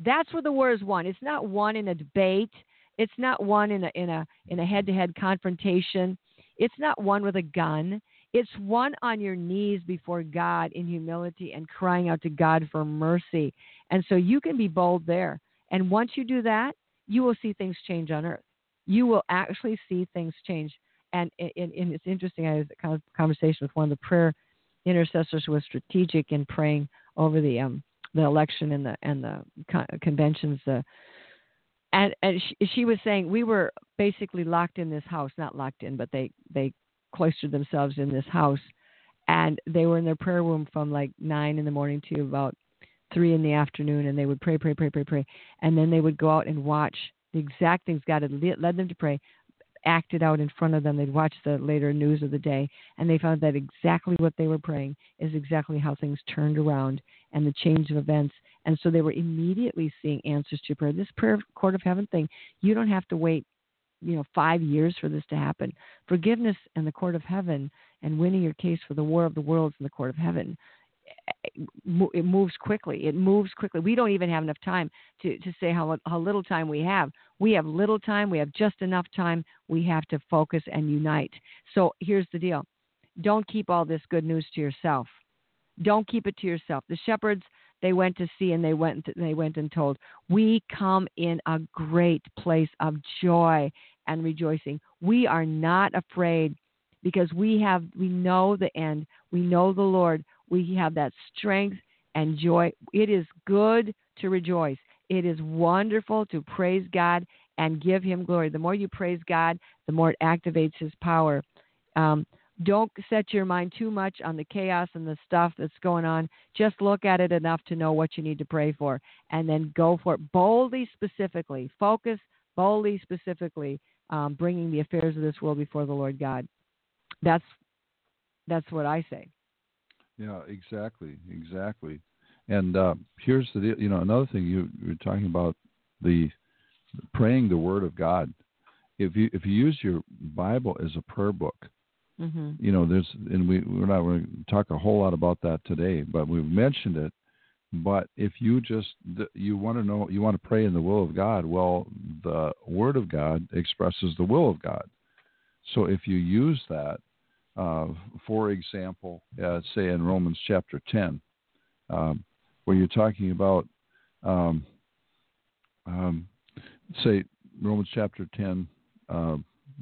That's where the war is won. It's not won in a debate. It's not won in a in a in a head-to-head confrontation. It's not won with a gun. It's won on your knees before God in humility and crying out to God for mercy. And so you can be bold there. And once you do that, you will see things change on earth. You will actually see things change. And, and, and it's interesting, I had a conversation with one of the prayer intercessors who was strategic in praying over the um, the election and the and the con- conventions. Uh, and and she, she was saying, we were basically locked in this house, not locked in, but they, they cloistered themselves in this house. And they were in their prayer room from like nine in the morning to about three in the afternoon. And they would pray, pray, pray, pray, pray. And then they would go out and watch the exact things God had led them to pray acted out in front of them. They'd watched the later news of the day, and they found that exactly what they were praying is exactly how things turned around and the change of events. And so they were immediately seeing answers to prayer. This prayer court of heaven thing, you don't have to wait, you know, five years for this to happen. Forgiveness and the court of heaven and winning your case for the war of the worlds in the court of heaven, it moves quickly. It moves quickly. We don't even have enough time to, to say how how little time we have. We have little time. We have just enough time. We have to focus and unite. So here's the deal. Don't keep all this good news to yourself. Don't keep it to yourself. The shepherds, they went to see and they went and they went and told. We come in a great place of joy and rejoicing. We are not afraid because we have we know the end. We know the Lord. We have that strength and joy. It is good to rejoice. It is wonderful to praise God and give him glory. The more you praise God, the more it activates his power. Um, don't set your mind too much on the chaos and the stuff that's going on. Just look at it enough to know what you need to pray for, and then go for it boldly, specifically. Focus boldly, specifically, um, bringing the affairs of this world before the Lord God. That's that's what I say. Yeah, exactly, exactly. And uh, here's the deal. You know, another thing you were talking about, the praying the Word of God. If you if you use your Bible as a prayer book, mm-hmm. you know, there's and we we're not going to talk a whole lot about that today, but we've mentioned it. But if you just you want to know you want to pray in the will of God, well, the Word of God expresses the will of God. So if you use that. Uh, for example, uh, say in Romans chapter ten, um, where you're talking about, um, um, say, Romans chapter ten, uh,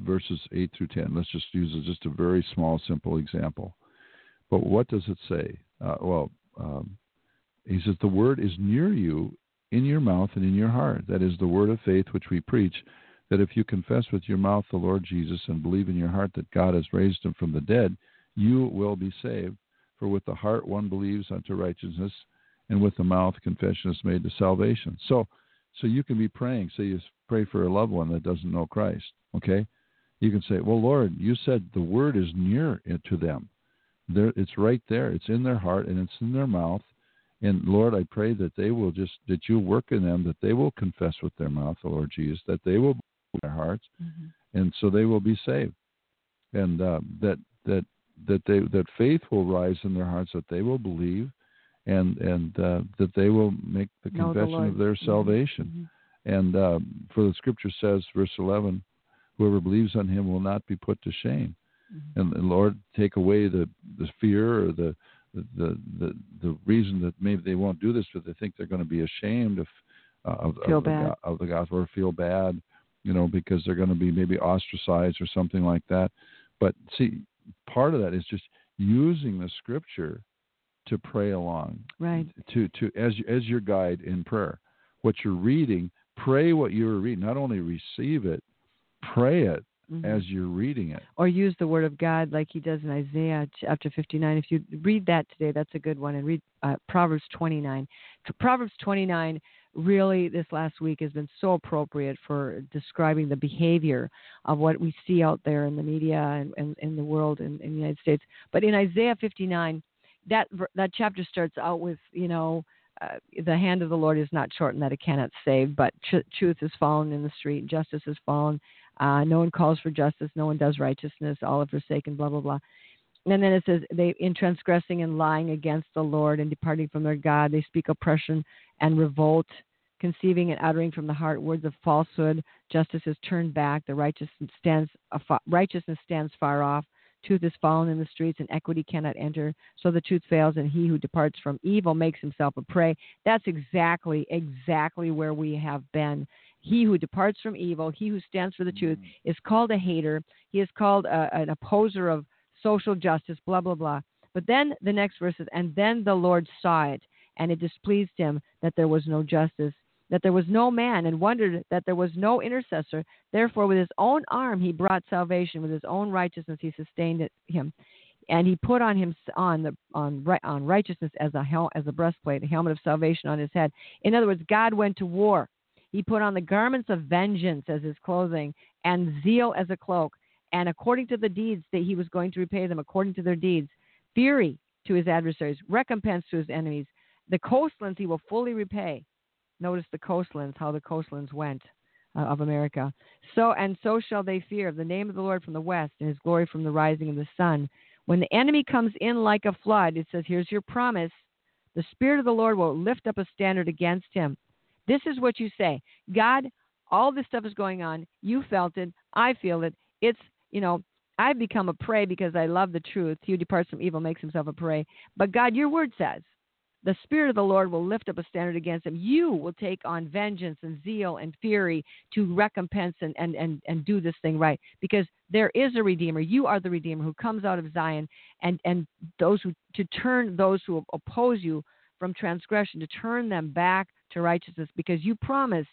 verses eight through ten. Let's just use a, just a very small, simple example. But what does it say? Uh, well, um, he says, the word is near you, in your mouth and in your heart. That is the word of faith which we preach, that if you confess with your mouth the Lord Jesus and believe in your heart that God has raised him from the dead, you will be saved. For with the heart one believes unto righteousness, and with the mouth confession is made to salvation. So so you can be praying. Say you pray for a loved one that doesn't know Christ, okay? You can say, well, Lord, you said the word is near to them. They're, it's right there. It's in their heart, and it's in their mouth. And, Lord, I pray that they will just, that you work in them, that they will confess with their mouth, the Lord Jesus, that they will their hearts, mm-hmm. and so they will be saved, and uh, that that that they that faith will rise in their hearts, that they will believe, and and uh, that they will make the know confession the of their salvation. Mm-hmm. And uh, for the Scripture says, verse eleven, whoever believes on Him will not be put to shame. Mm-hmm. And, and Lord, take away the, the fear or the, the the the reason that maybe they won't do this, but they think they're going to be ashamed of uh, of, of, the, of the gospel or feel bad. You know, because they're going to be maybe ostracized or something like that. But see, part of that is just using the Scripture to pray along, right? To to as as your guide in prayer. What you're reading, pray what you're reading. Not only receive it, pray it mm-hmm. as you're reading it. Or use the Word of God like He does in Isaiah chapter fifty-nine. If you read that today, that's a good one. And read uh, Proverbs twenty-nine. So Proverbs twenty-nine. Really, this last week has been so appropriate for describing the behavior of what we see out there in the media and and in the world and in, in the United States. But in Isaiah fifty-nine, that that chapter starts out with, you know, uh, the hand of the Lord is not shortened that it cannot save, but tr- truth is fallen in the street, justice is fallen. Uh, no one calls for justice, no one does righteousness, all are forsaken, blah, blah, blah. And then it says, they in transgressing and lying against the Lord and departing from their God, they speak oppression and revolt, conceiving and uttering from the heart words of falsehood. Justice is turned back. The righteousness stands, righteousness stands far off. Truth is fallen in the streets, and equity cannot enter. So the truth fails, and he who departs from evil makes himself a prey. That's exactly, exactly where we have been. He who departs from evil, he who stands for the mm-hmm. truth, is called a hater. He is called a, an opposer of social justice, blah, blah, blah. But then the next verse is, and then the Lord saw it, and it displeased him that there was no justice, that there was no man, and wondered that there was no intercessor. Therefore, with his own arm, he brought salvation. With his own righteousness, he sustained him. And he put on him on the on on righteousness as a hel- as a breastplate, a helmet of salvation on his head. In other words, God went to war. He put on the garments of vengeance as his clothing and zeal as a cloak. And according to the deeds that he was going to repay them, according to their deeds, fury to his adversaries, recompense to his enemies. The coastlands he will fully repay. Notice the coastlands, how the coastlands went uh, of America. So and so shall they fear the name of the Lord from the west and his glory from the rising of the sun. When the enemy comes in like a flood, it says, here's your promise. The Spirit of the Lord will lift up a standard against him. This is what you say. God, all this stuff is going on. You felt it. I feel it. It's, you know, I've become a prey because I love the truth. He who departs from evil makes himself a prey. But God, your word says, the Spirit of the Lord will lift up a standard against him. You will take on vengeance and zeal and fury to recompense and, and, and, and do this thing right, because there is a Redeemer. You are the Redeemer who comes out of Zion, and, and those who to turn those who oppose you from transgression, to turn them back to righteousness, because you promised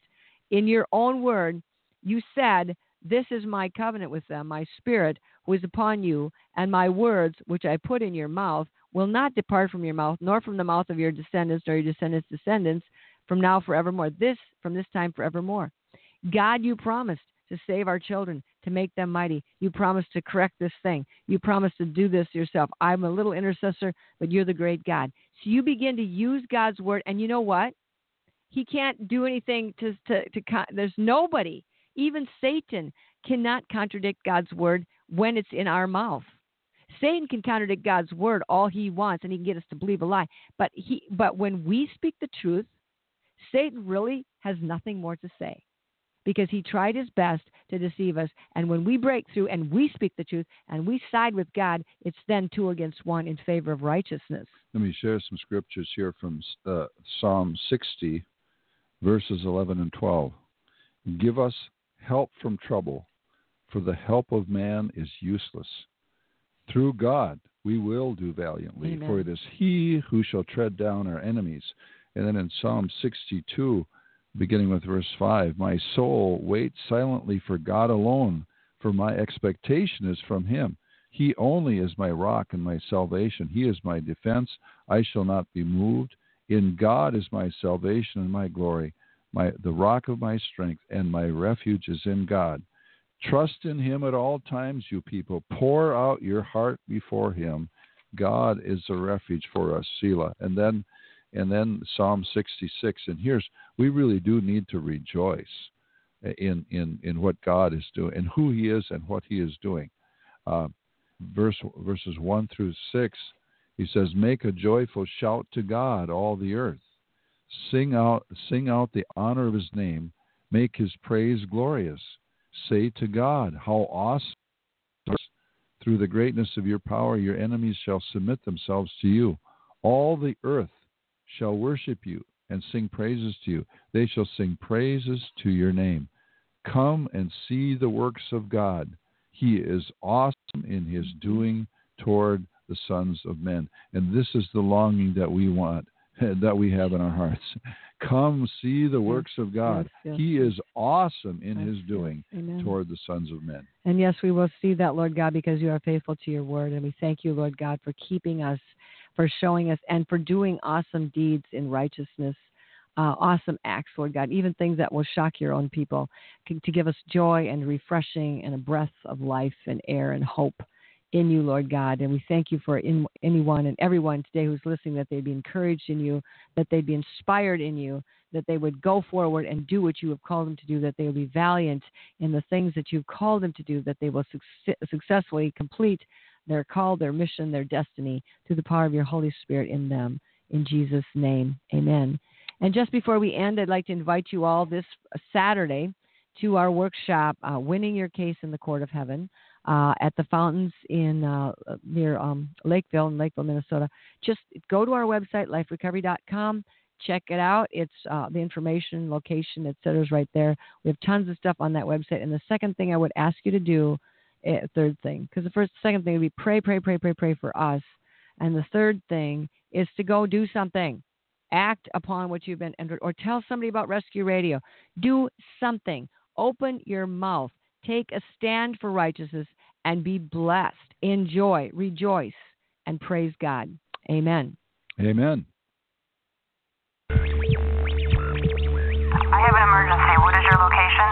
in your own word, you said, this is my covenant with them, my Spirit who is upon you, and my words which I put in your mouth will not depart from your mouth, nor from the mouth of your descendants, nor your descendants' descendants, from now forevermore, this from this time forevermore. God, you promised to save our children, to make them mighty. You promised to correct this thing. You promised to do this yourself. I'm a little intercessor, but you're the great God. So you begin to use God's word, and you know what? He can't do anything to, to, to there's nobody, even Satan, cannot contradict God's word when it's in our mouth. Satan can contradict God's word all he wants, and he can get us to believe a lie. But he, but when we speak the truth, Satan really has nothing more to say, because he tried his best to deceive us. And when we break through and we speak the truth and we side with God, it's then two against one in favor of righteousness. Let me share some scriptures here from uh, Psalm sixty, verses eleven and twelve. Give us help from trouble, for the help of man is useless. Through God we will do valiantly, Amen. For it is he who shall tread down our enemies. And then in Psalm sixty-two, beginning with verse five, my soul waits silently for God alone, for my expectation is from him. He only is my rock and my salvation. He is my defense. I shall not be moved. In God is my salvation and my glory, my the rock of my strength, and my refuge is in God. Trust in him at all times, you people. Pour out your heart before him. God is a refuge for us, Selah. And then and then Psalm sixty-six. And here's, we really do need to rejoice in in, in what God is doing, and who he is and what he is doing. Uh, verse, verses one through six, he says, make a joyful shout to God, all the earth. Sing out, sing out the honor of his name. Make his praise glorious. Say to God, how awesome! Through the greatness of your power, your enemies shall submit themselves to you. All the earth shall worship you and sing praises to you. They shall sing praises to your name. Come and see the works of God. He is awesome in his doing toward the sons of men. And this is the longing that we want, that we have in our hearts. Come see the works of God. Yes, yes. He is awesome in yes, his doing Amen. Toward the sons of men. And yes, we will see that, Lord God, because you are faithful to your word. And we thank you, Lord God, for keeping us, for showing us, and for doing awesome deeds in righteousness, uh, awesome acts, Lord God, even things that will shock your own people, to give us joy and refreshing and a breath of life and air and hope in you, Lord God. And we thank you for in, anyone and everyone today who's listening, that they'd be encouraged in you, that they'd be inspired in you, that they would go forward and do what you have called them to do, that they will be valiant in the things that you've called them to do, that they will suc- successfully complete their call, their mission, their destiny, through the power of your Holy Spirit in them. In Jesus' name, amen. And just before we end, I'd like to invite you all this Saturday to our workshop, uh, Winning Your Case in the Court of Heaven, Uh, at the fountains in uh, near um, Lakeville, in Lakeville, Minnesota. Just go to our website, life recovery dot com. Check it out. It's uh, the information, location, et cetera, is right there. We have tons of stuff on that website. And the second thing I would ask you to do, uh, third thing, because the first, second thing would be pray, pray, pray, pray, pray for us. And the third thing is to go do something. Act upon what you've been entered, or tell somebody about Rescue Radio. Do something. Open your mouth. Take a stand for righteousness and be blessed. Enjoy, rejoice, and praise God. Amen. Amen. I have an emergency. your location?